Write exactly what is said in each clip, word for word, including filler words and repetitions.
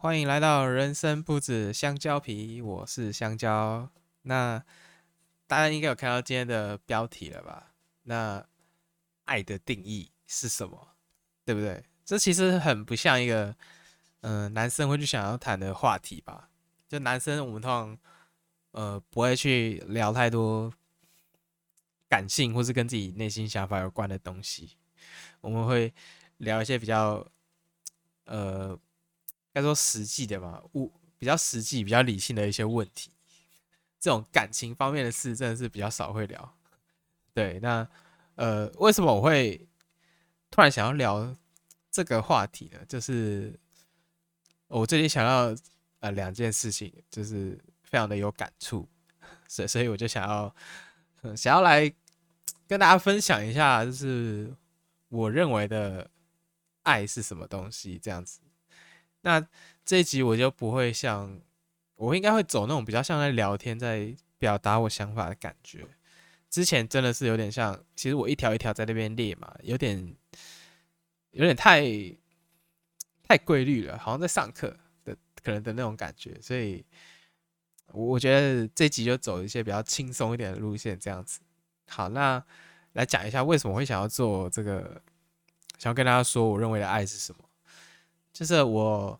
欢迎来到人生不止香蕉皮，我是香蕉。那大家应该有看到今天的标题了吧？那爱的定义是什么？对不对？这其实很不像一个嗯、呃、男生会去想要谈的话题吧？就男生我们通常呃不会去聊太多感性或是跟自己内心想法有关的东西，我们会聊一些比较呃。该说实际的嘛，比较实际、比较理性的一些问题，这种感情方面的事真的是比较少会聊。对，那呃，为什么我会突然想要聊这个话题呢？就是我最近想要呃两件事情，就是非常的有感触，所以所以我就想要、呃、想要来跟大家分享一下，就是我认为的爱是什么东西，这样子。那这一集我就不会像，我应该会走那种比较像在聊天、在表达我想法的感觉。之前真的是有点像，其实我一条一条在那边列嘛，有点有点太太规律了，好像在上课的可能的那种感觉。所以，我觉得这一集就走一些比较轻松一点的路线，这样子。好，那来讲一下为什么会想要做这个，想要跟大家说我认为的爱是什么。就是我，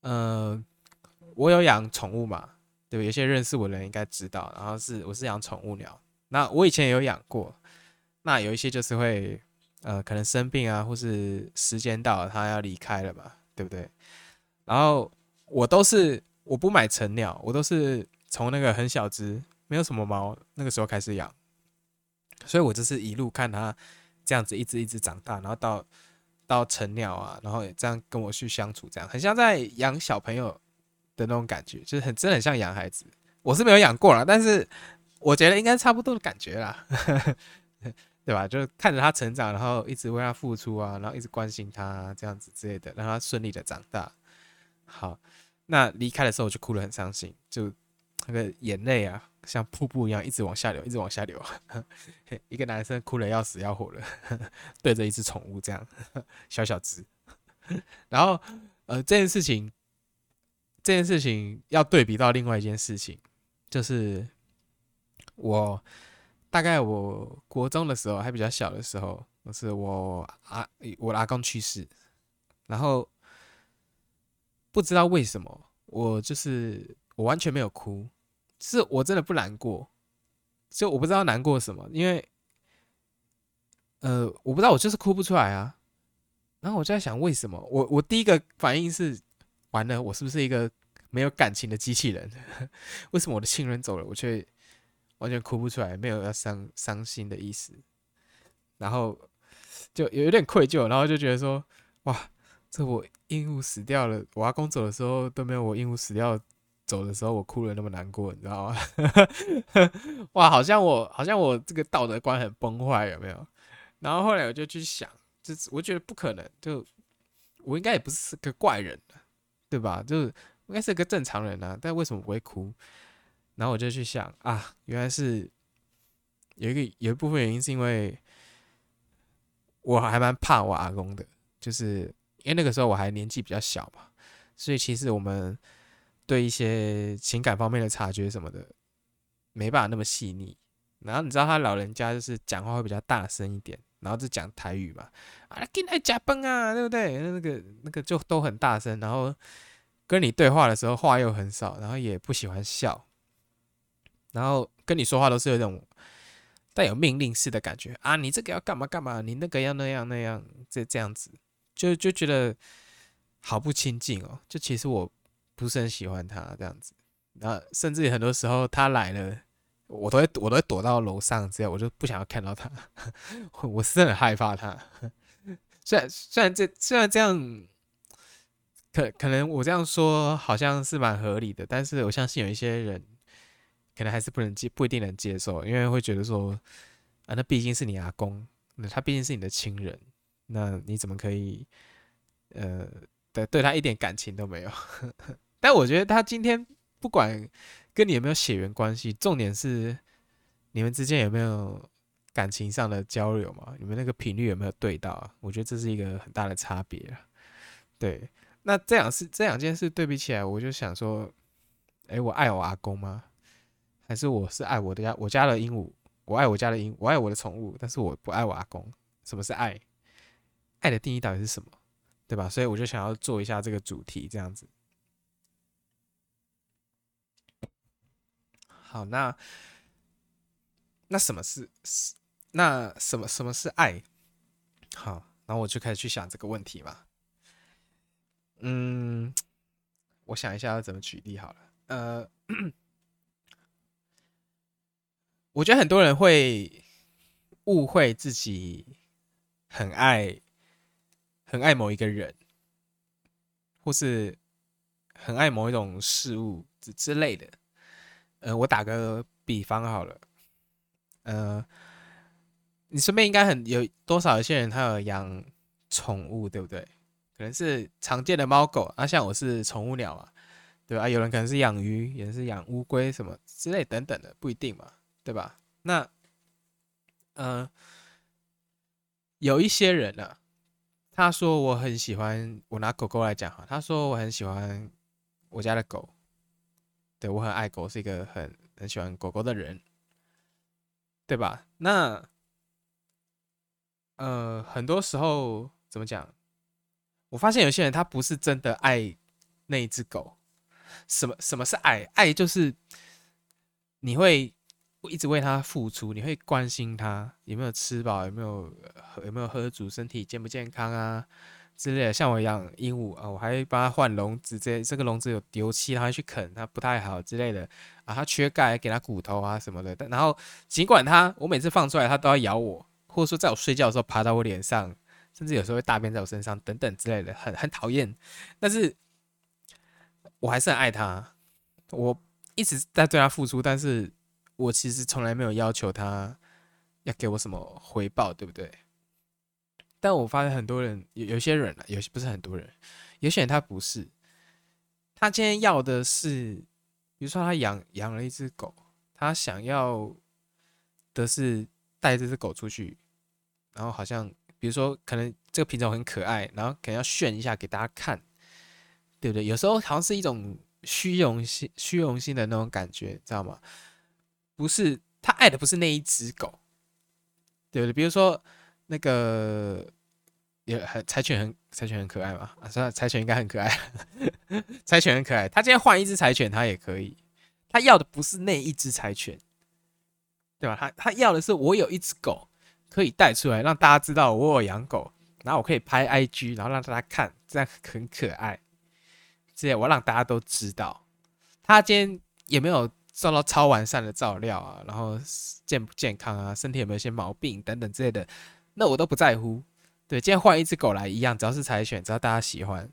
呃，我有养宠物嘛，对吧？有些认识我的人应该知道。然后是我是养宠物鸟，那我以前也有养过。那有一些就是会，呃，可能生病啊，或是时间到了它要离开了嘛，对不对？然后我都是我不买成鸟，我都是从那个很小只，没有什么毛，那个时候开始养。所以我就是一路看它这样子一直一直长大，然后到。到成鸟啊，然后也这样跟我去相处，这样很像在养小朋友的那种感觉，就是很真的很像养孩子。我是没有养过啦，但是我觉得应该差不多的感觉啦，对吧？就是看着他成长，然后一直为他付出啊，然后一直关心他、啊、这样子之类的，让他顺利的长大。好，那离开的时候我就哭得很伤心，就那个眼泪啊，像瀑布一样一直往下流，一直往下流。一个男生哭得要死要活了，对着一只宠物这样小小只。然后，呃，这件事情，这件事情要对比到另外一件事情，就是我大概我国中的时候还比较小的时候，就是我阿我阿公去世，然后不知道为什么我就是我完全没有哭。是我真的不难过，就我不知道难过什么，因为，呃，我不知道，我就是哭不出来啊。然后我就在想，为什么？我我第一个反应是，完了，我是不是一个没有感情的机器人？为什么我的亲人走了，我却完全哭不出来，没有要伤伤心的意思？然后就有点愧疚，然后就觉得说，哇，这我鹦鹉死掉了，我阿公走的时候都没有我鹦鹉死掉了。走的时候我哭了那么难过，你知道吗？哇，好像我好像我这个道德观很崩坏，有没有？然后后来我就去想，就是我觉得不可能，就我应该也不是个怪人，对吧？就应该是个正常人啊，但为什么不会哭？然后我就去想啊，原来是有一个有一部分原因是因为我还蛮怕我阿公的，就是因为那个时候我还年纪比较小嘛，所以其实我们。对一些情感方面的察觉什么的，没办法那么细腻。然后你知道他老人家就是讲话会比较大声一点，然后就讲台语嘛，啊，进来吃饭啊，对不对？那个那个就都很大声，然后跟你对话的时候话又很少，然后也不喜欢笑，然后跟你说话都是有一种带有命令式的感觉啊，你这个要干嘛干嘛，你那个要那样那样，这这样子就就觉得好不亲近哦。就其实我。不是很喜欢他这样子，然后甚至很多时候他来了，我都会我都会躲到楼上，这样我就不想要看到他，我是真的很害怕他。虽然虽然这虽然这样，可可能我这样说好像是蛮合理的，但是我相信有一些人可能还是不能接不一定能接受，因为会觉得说啊，那毕竟是你阿公，那他毕竟是你的亲人，那你怎么可以呃？对，对他一点感情都没有，但我觉得他今天不管跟你有没有血缘关系，重点是你们之间有没有感情上的交流嘛？你们那个频率有没有对到啊？我觉得这是一个很大的差别啊。对，那这两事这两件事对比起来，我就想说，哎、欸，我爱我阿公吗？还是我是爱我的家我家的鹦鹉？我爱我家的鹦，我爱我的宠物，但是我不爱我阿公。什么是爱？爱的定义到底是什么？对吧？所以我就想要做一下这个主题，这样子。好，那那什么是那什么什么是爱？好，然后我就开始去想这个问题嘛。嗯，我想一下要怎么举例好了。呃，我觉得很多人会误会自己很爱很爱某一个人，或是很爱某一种事物之类的。呃，我打个比方好了。呃，你身边应该很有多少有些人他有养宠物，对不对？可能是常见的猫狗啊，像我是宠物鸟嘛，对吧、啊？有人可能是养鱼，有人是养乌龟什么之类等等的，不一定嘛，对吧？那，呃，有一些人啊，他说我很喜欢，我拿狗狗来讲哈，他说我很喜欢我家的狗，对我很爱狗，是一个很很喜欢狗狗的人，对吧？那，呃，很多时候怎么讲？我发现有些人他不是真的爱那一只狗。什么什么是爱？爱就是你会一直为他付出，你会关心他有没有吃饱，有没有有没有喝足，身体健不健康啊之类的。像我养鹦鹉啊，我还帮他换笼子，这这个笼子有油漆，他会去啃，它不太好之类的啊，它缺钙，给它骨头啊什么的。然后尽管它我每次放出来它都要咬我，或者说在我睡觉的时候爬到我脸上。甚至有时候会大便在我身上等等之类的，很很讨厌，但是我还是很爱他，我一直在对他付出，但是我其实从来没有要求他要给我什么回报，对不对？但我发现很多人，有有些人啊，有些不是很多人，有些人他不是，他今天要的是，比如说他养养了一只狗，他想要的是带这只狗出去，然后好像。比如说，可能这个品种很可爱，然后可能要炫一下给大家看，对不对？有时候好像是一种虚荣心、虚荣心的那种感觉，知道吗？不是，他爱的不是那一只狗，对不对？比如说那个也很柴犬很柴犬很可爱嘛，啊，算了，柴犬应该很可爱，柴犬很可爱。他今天换一只柴犬，他也可以。他要的不是那一只柴犬，对吧？他他要的是我有一只狗。可以带出来让大家知道我有养狗，然后我可以拍 I G， 然后让大家看，这样很可爱。这样我让大家都知道，他今天也没有受到超完善的照料啊，然后健不健康啊，身体有没有一些毛病等等之类的，那我都不在乎。对，今天换一只狗来一样，只要是柴犬，只要大家喜欢。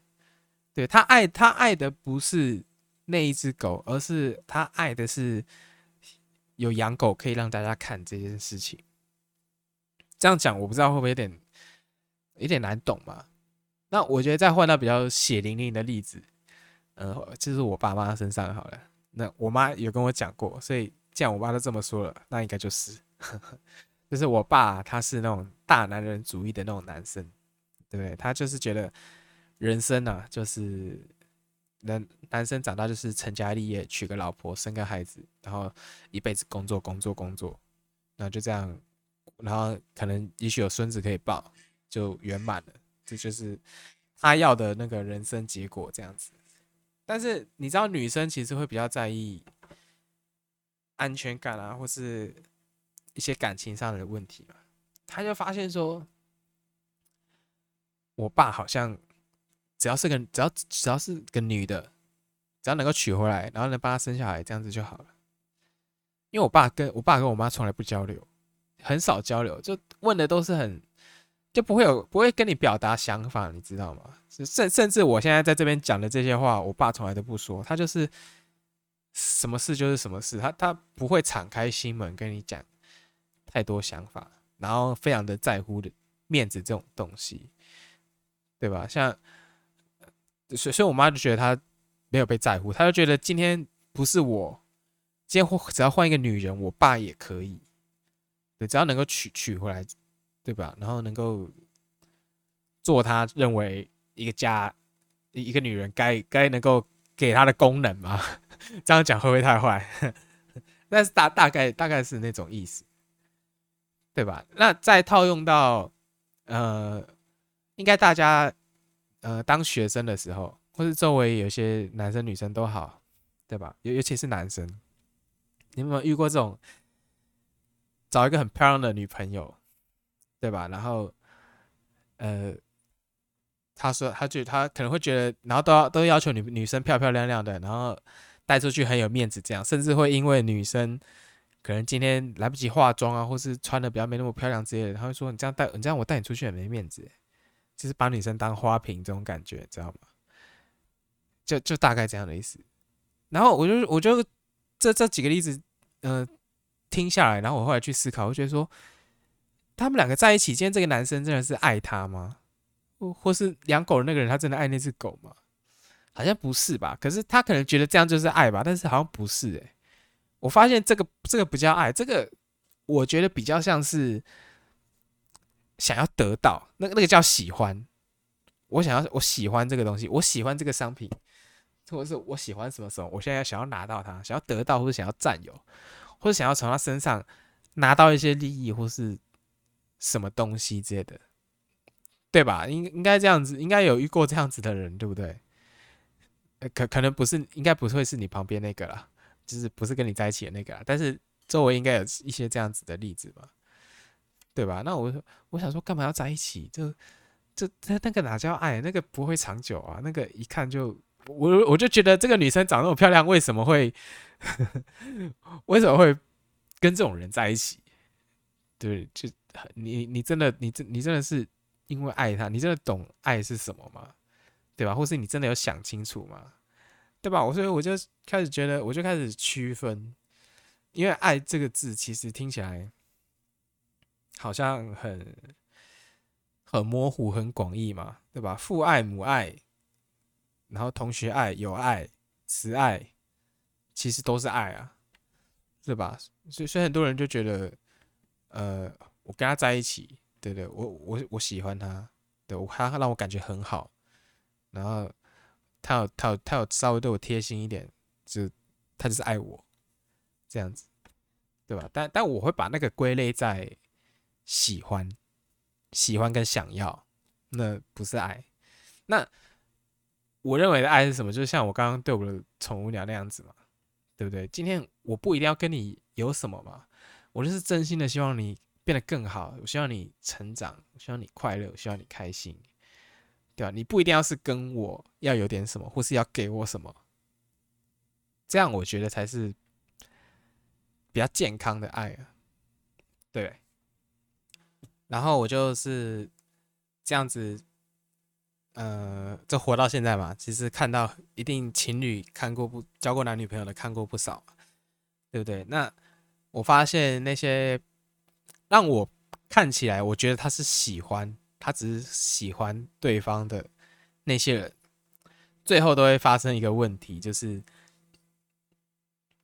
对他爱他爱的不是那一只狗，而是他爱的是有养狗可以让大家看这件事情。这样讲我不知道会不会有点有点难懂嘛？那我觉得再换到比较血淋淋的例子，呃，就是我爸妈身上好了。那我妈有跟我讲过，所以既然我爸都这么说了，那应该就是，就是我爸他是那种大男人主义的那种男生，对不对？他就是觉得人生啊，就是男男生长大就是成家立业，娶个老婆，生个孩子，然后一辈子工作工作工作，那就这样。然后可能也许有孙子可以抱，就圆满了，这就是他要的那个人生结果这样子。但是你知道女生其实会比较在意安全感啊，或是一些感情上的问题嘛。他就发现说，我爸好像只要是个只要只要是个女的，只要能够娶回来，然后能帮他生小孩，这样子就好了。因为我爸跟我爸跟我妈从来不交流。很少交流，就问的都是很，就不会有不会跟你表达想法，你知道吗？甚甚至我现在在这边讲的这些话，我爸从来都不说，他就是什么事就是什么事，他他不会敞开心门跟你讲太多想法，然后非常的在乎的面子这种东西，对吧？像，所以所以我妈就觉得他没有被在乎，他就觉得今天不是我，今天只要换一个女人，我爸也可以。对，只要能够取取回来，对吧？然后能够做他认为一个家一个女人该该能够给她的功能吗？这样讲会不会太坏？但是大大概大概是那种意思，对吧？那再套用到呃，应该大家呃当学生的时候，或是周围有些男生女生都好，对吧？尤尤其是男生，你有没有遇过这种找一个很漂亮的女朋友，对吧？然后呃，他说他觉得他可能会觉得，然后都要都要求女女生漂漂亮亮的，然后带出去很有面子，这样甚至会因为女生可能今天来不及化妆啊，或是穿的比较没那么漂亮之类的，他会说你这样带你这样我带你出去很没面子，就是把女生当花瓶这种感觉，知道吗？就就大概这样的意思。然后我就我就这这几个例子，嗯、呃，听下来，然后我后来去思考，我觉得说他们两个在一起，今天这个男生真的是爱她吗？或是养狗的那个人他真的爱那只狗吗？好像不是吧？可是他可能觉得这样就是爱吧，但是好像不是哎、欸。我发现这个这个不叫爱，这个我觉得比较像是想要得到，那个那个叫喜欢。我想要我喜欢这个东西，我喜欢这个商品，或者是我喜欢什么什么，我现在想要拿到它，想要得到，或者想要占有，或者想要从他身上拿到一些利益或是什么东西之类的，对吧？应应该这样子，应该有遇过这样子的人，对不对？呃、可可能不是，应该不会是你旁边那个啦。就是不是跟你在一起的那个啦，但是周围应该有一些这样子的例子嘛，对吧？那我我想说，干嘛要在一起？就就那个哪叫爱？那个不会长久啊，那个一看就我我就觉得这个女生长那么漂亮，为什么会呵呵为什么会跟这种人在一起？对，就你你真的你真你真的是因为爱她，你真的懂爱是什么吗？对吧？或是你真的有想清楚吗？对吧？所以我就开始觉得，我就开始区分，因为爱这个字其实听起来好像很很模糊、很广义嘛，对吧？父爱、母爱，然后同学爱、友爱、慈爱，其实都是爱啊，对吧？所以，所以很多人就觉得，呃，我跟他在一起，对对，我我我喜欢他，对我他让我感觉很好，然后。他有他有他有稍微对我贴心一点，就他就是爱我这样子，对吧？但但我会把那个归类在喜欢、喜欢跟想要，那不是爱。那我认为的爱是什么？就像我刚刚对我的宠物鸟那样子嘛，对不对？今天我不一定要跟你有什么嘛，我就是真心的希望你变得更好，我希望你成长，我希望你快乐，我希望你开心。对吧？你不一定要是跟我要有点什么，或是要给我什么，这样我觉得才是比较健康的爱啊，对。然后我就是这样子，呃，就活到现在嘛。其实看到一定情侣看过不交过男女朋友的看过不少，对不对？那我发现那些让我看起来我觉得他是喜欢。他只是喜欢对方的那些人，最后都会发生一个问题，就是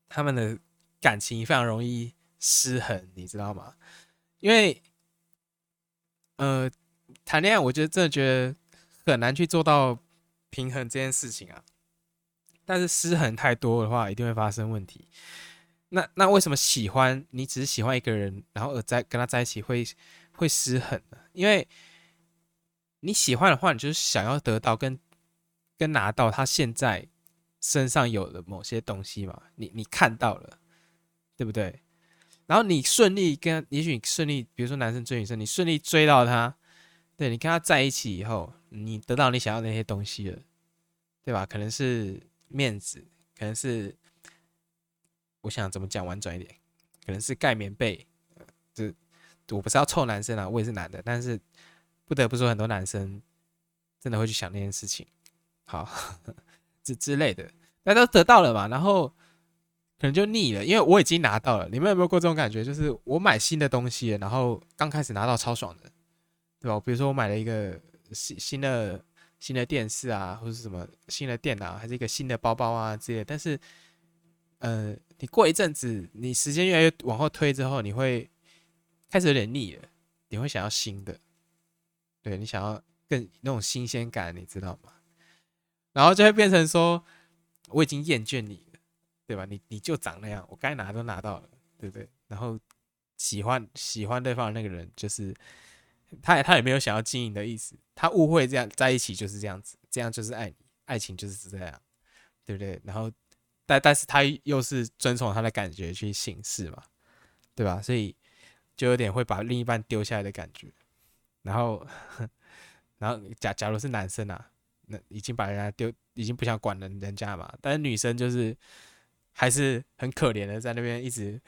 他们的感情非常容易失衡，你知道吗？因为，呃，谈恋爱，我觉得真的觉得很难去做到平衡这件事情啊。但是失衡太多的话，一定会发生问题。那那为什么喜欢你只是喜欢一个人，然后而在跟他在一起会会失衡呢？因为你喜欢的话，你就是想要得到跟跟拿到他现在身上有的某些东西嘛，你你看到了，对不对？然后你顺利跟，也许你顺利，比如说男生追女生，你顺利追到他，对你跟他在一起以后，你得到你想要的那些东西了，对吧？可能是面子，可能是我想怎么讲婉转一点，可能是盖棉被，这、呃、我不是要臭男生啊，我也是男的，但是。不得不说，很多男生真的会去想那件事情，好之之类的，那都得到了嘛，然后可能就腻了，因为我已经拿到了。你们有没有过这种感觉？就是我买新的东西了，然后刚开始拿到超爽的，对吧？比如说我买了一个新新的新的电视啊，或是什么新的电脑，还是一个新的包包啊之类的。但是，呃，你过一阵子，你时间越来越往后推之后，你会开始有点腻了，你会想要新的。对，你想要更那种新鲜感，你知道吗？然后就会变成说我已经厌倦你了，对吧？ 你, 你就长那样，我该拿都拿到了，对不对？然后喜欢喜欢对方的那个人，就是他也他也没有想要经营的意思，他误会这样在一起就是这样子，这样就是爱你，爱情就是这样，对不对？然后但但是他又是遵从他的感觉去行事嘛，对吧？所以就有点会把另一半丢下来的感觉。然后然后假假如是男生啊，那已经把人家丢，已经不想管人家嘛，但是女生就是还是很可怜的在那边一直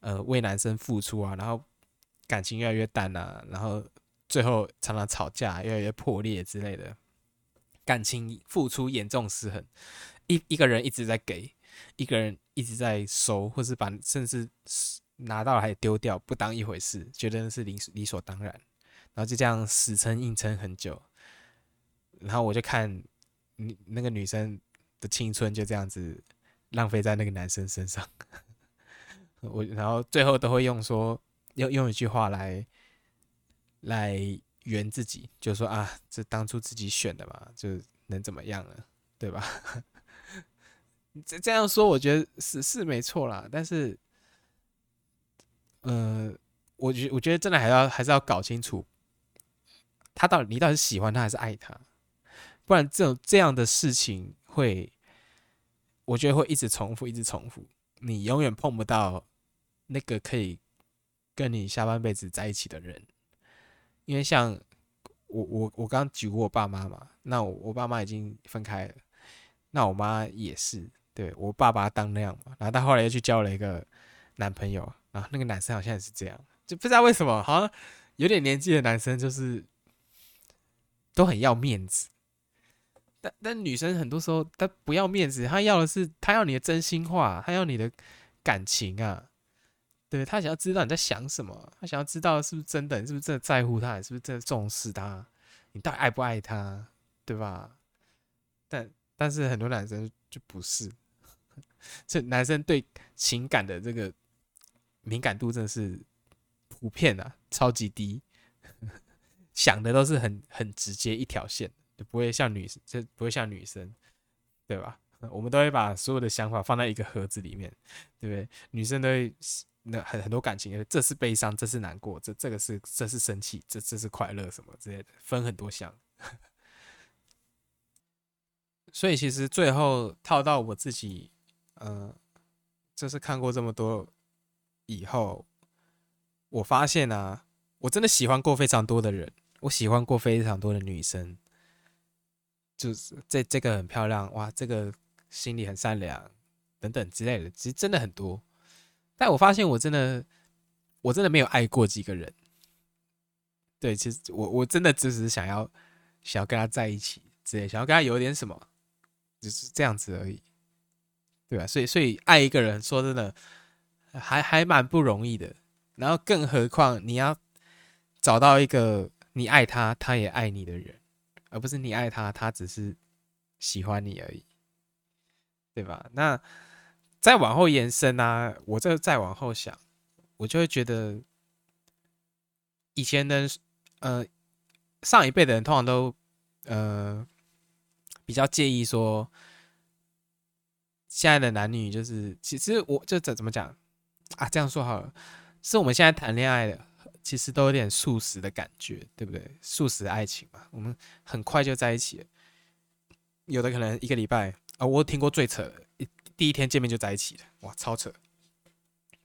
呃为男生付出啊，然后感情越来越淡啊，然后最后常常吵架，越来越破裂之类的，感情付出严重失衡。一一个人一直在给，一个人一直在收，或是把甚至拿到了还丢掉，不当一回事，觉得是理理所当然，然后就这样死撑硬撑很久。然后我就看那个女生的青春就这样子浪费在那个男生身上，我然后最后都会用说用用一句话来来圆自己，就说啊，这当初自己选的嘛，就能怎么样了，对吧？这这样说，我觉得是是没错啦，但是，呃，我觉我觉得真的还要还是要搞清楚，他到底你到底是喜欢他还是爱他，不然这种这样的事情会，我觉得会一直重复，一直重复，你永远碰不到那个可以跟你下半辈子在一起的人，因为像我我我刚举过我爸妈嘛，那我我爸妈已经分开了，那我妈也是。对，我爸爸当那样嘛，然后他后来又去交了一个男朋友，然后那个男生好像也是这样，就不知道为什么，好像有点年纪的男生就是都很要面子，但但女生很多时候她不要面子，她要的是她要你的真心话，她要你的感情啊，对，她想要知道你在想什么，她想要知道是不是真的，你是不是真的在乎她，你是不是真的重视她，你到底爱不爱她，对吧？但但是很多男生就不是，这男生对情感的这个敏感度真的是普遍啊，超级低，想的都是很很直接一条线，就不会像女生，就不会像女生，对吧？我们都会把所有的想法放在一个盒子里面，对不对？女生都会那很很多感情，这是悲伤，这是难过，这这个是这是生气，这这是快乐什么之类的，分很多项。所以其实最后套到我自己，呃，就是看过这么多以后，我发现啊，我真的喜欢过非常多的人，我喜欢过非常多的女生，就是这这个很漂亮，哇，这个心里很善良等等之类的，其实真的很多。但我发现我真的，我真的没有爱过几个人。对，其实我我真的只是想要想要跟他在一起之类，想要跟他有点什么，只是这样子而已，对吧？所以所以爱一个人，说真的，还还蛮不容易的。然后更何况你要找到一个你爱他，他也爱你的人，而不是你爱他，他只是喜欢你而已，对吧？那再往后延伸啊，我这再往后想，我就会觉得以前的呃上一辈的人通常都呃比较介意说现在的男女，就是其实我就怎怎么讲啊，这样说好了，是我们现在谈恋爱的其实都有点速食的感觉，对不对？速食爱情嘛，我们很快就在一起了，有的可能一个礼拜啊，我听过最扯的，第一天见面就在一起了，哇，超扯，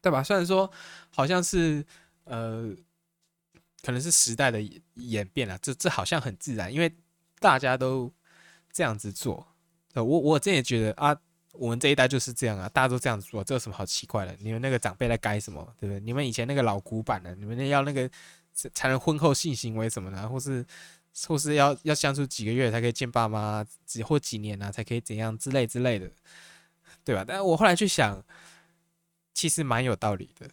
对吧？虽然说好像是呃可能是时代的演变啦，这这好像很自然，因为大家都这样子做。我我真也觉得啊，我们这一代就是这样啊，大家都这样子做，这有什么好奇怪的？你们那个长辈在改什么，对不对？你们以前那个老古板的，你们要那个才能婚后性行为什么的，或是或是要要相处几个月才可以见爸妈，几或几年啊才可以怎样之类之类的，对吧？但我后来去想，其实蛮有道理的，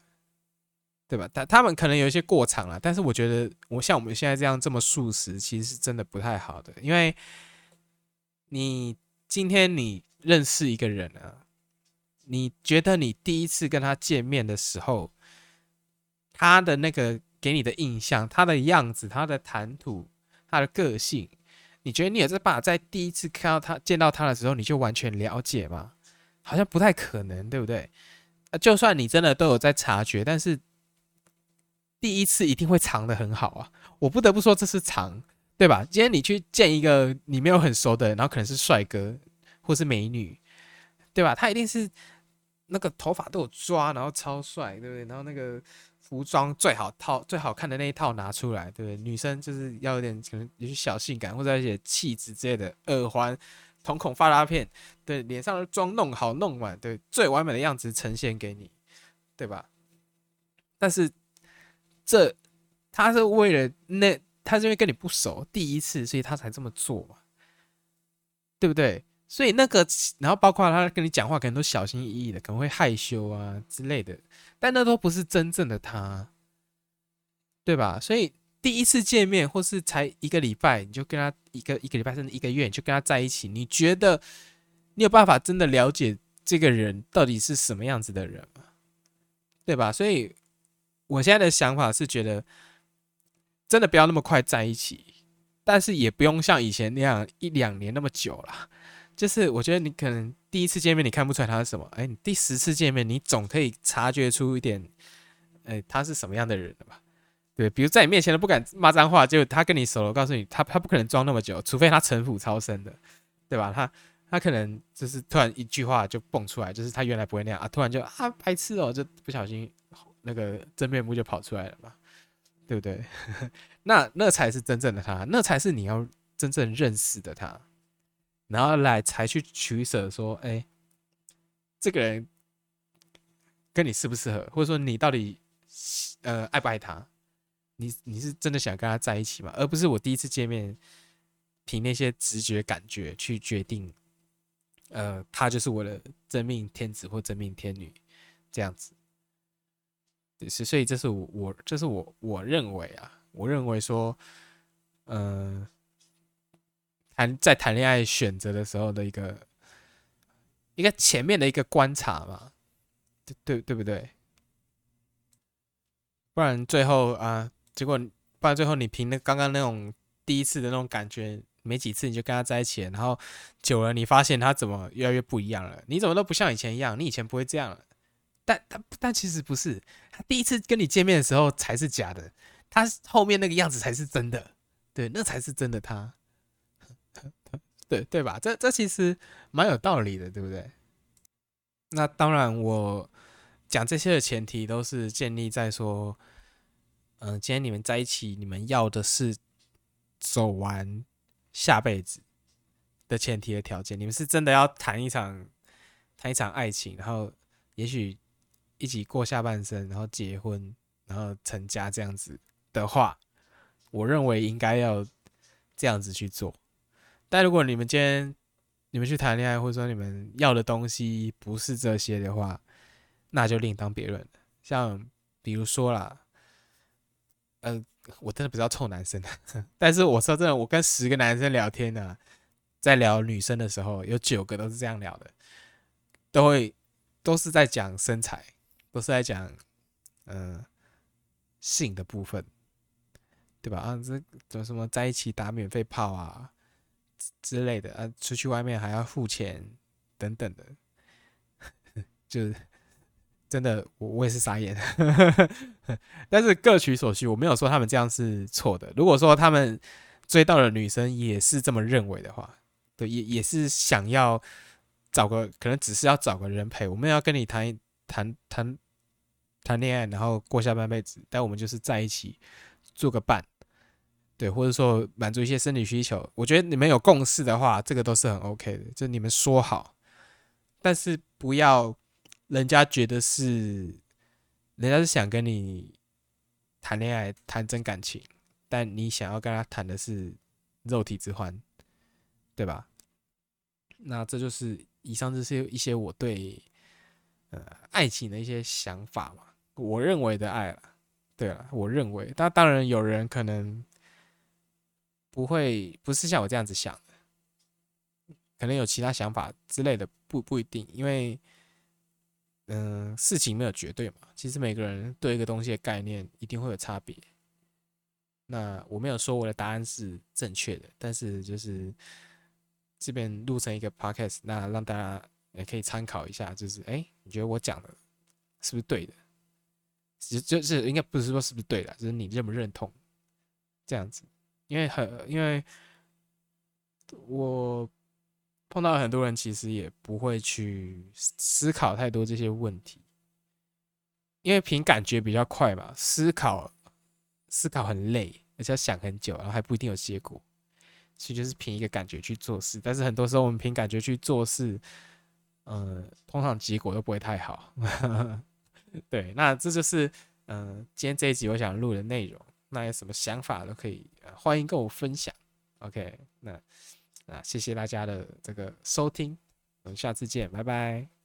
对吧？他他们可能有一些过场啦，但是我觉得我像我们现在这样这么速食，其实是真的不太好的，因为你今天你认识一个人啊，你觉得你第一次跟他见面的时候，他的那个给你的印象，他的样子，他的谈吐，他的个性，你觉得你有这办法在第一次看到他见到他的时候你就完全了解吗？好像不太可能，对不对？就算你真的都有在察觉，但是第一次一定会藏得很好啊，我不得不说这是藏，对吧？今天你去见一个你没有很熟的人，然后可能是帅哥或是美女，对吧？他一定是那个头发都有抓，然后超帅，对不对？然后那个服装最好套最好看的那一套拿出来，对不对？女生就是要有点可能有些小性感，或者一些气质之类的，耳环、瞳孔放大片，对，脸上的妆弄好弄满，对，最完美的样子呈现给你，对吧？但是这他是为了那他是因为跟你不熟，第一次，所以他才这么做嘛，对不对？所以那个，然后包括他跟你讲话可能都小心翼翼的，可能会害羞啊之类的，但那都不是真正的他，对吧？所以第一次见面或是才一个礼拜，你就跟他一个一个礼拜甚至一个月你就跟他在一起，你觉得你有办法真的了解这个人到底是什么样子的人吗？对吧？所以我现在的想法是觉得真的不要那么快在一起，但是也不用像以前那样一两年那么久啦。就是我觉得你可能第一次见面你看不出来他是什么，哎，你第十次见面你总可以察觉出一点，哎，他是什么样的人了吧？对，比如在你面前都不敢骂脏话，结果他跟你熟了，我告诉你，他他不可能装那么久，除非他城府超深的，对吧？他他可能就是突然一句话就蹦出来，就是他原来不会那样啊，突然就啊白痴哦，就不小心那个真面目就跑出来了嘛，对不对？那那才是真正的他，那才是你要真正认识的他。然后来才去取舍说，哎，这个人跟你适不适合，或者说你到底呃爱不爱他，你你是真的想跟他在一起吗？而不是我第一次见面凭那些直觉感觉去决定，呃，他就是我的真命天子或真命天女这样子。所以这是我我这是我我认为啊，我认为说，嗯、呃。在谈恋爱选择的时候的一个一个前面的一个观察嘛， 对, 对不对？不然最后啊，结果不然最后你凭那刚刚那种第一次的那种感觉，没几次你就跟他在一起了，然后久了你发现他怎么越来越不一样了，你怎么都不像以前一样，你以前不会这样了，但但但其实不是，他第一次跟你见面的时候才是假的，他后面那个样子才是真的，对，那才是真的他。对对吧？这这其实蛮有道理的，对不对？那当然，我讲这些的前提都是建立在说，嗯、呃，今天你们在一起，你们要的是走完下辈子的前提的条件。你们是真的要谈一场谈一场爱情，然后也许一起过下半生，然后结婚，然后成家这样子的话，我认为应该要这样子去做。但如果你们今天你们去谈恋爱，或者说你们要的东西不是这些的话，那就另当别论了。像比如说啦，呃，我真的比较臭男生，但是我说真的，我跟十个男生聊天呢、啊，在聊女生的时候，有九个都是这样聊的，都会都是在讲身材，都是在讲嗯、呃、性的部分，对吧？啊，这怎么什么在一起打免费炮啊？之类的啊，出去外面还要付钱等等的，就是真的，我我也是傻眼，但是各取所需，我没有说他们这样是错的。如果说他们追到的女生也是这么认为的话，对，也也是想要找个，可能只是要找个人陪，我们要跟你谈谈谈谈恋爱，然后过下半辈子，但我们就是在一起做个伴。对，或者说满足一些生理需求，我觉得你们有共识的话，这个都是很 OK 的，就你们说好，但是不要人家觉得是人家是想跟你谈恋爱谈真感情，但你想要跟他谈的是肉体之欢，对吧？那这就是以上这是一些我对呃爱情的一些想法嘛，我认为的爱啦，对啦，我认为，但当然有人可能。不会，不是像我这样子想的，可能有其他想法之类的，不不一定，因为，嗯、呃，事情没有绝对嘛。其实每个人对一个东西的概念一定会有差别，那我没有说我的答案是正确的，但是就是这边录成一个 podcast， 那让大家也可以参考一下，就是哎、欸，你觉得我讲的是不是对的？就是应该不是说是不是对的，就是你认不认同这样子。因为很因为我碰到很多人其实也不会去思考太多这些问题，因为凭感觉比较快嘛，思考思考很累，而且要想很久，然后还不一定有结果，所以就是凭一个感觉去做事。但是很多时候我们凭感觉去做事，呃，通常结果都不会太好。对，那这就是嗯、呃，今天这一集我想录的内容。那有什么想法都可以、呃、欢迎跟我分享。OK， 那那谢谢大家的这个收听，我们下次见，拜拜。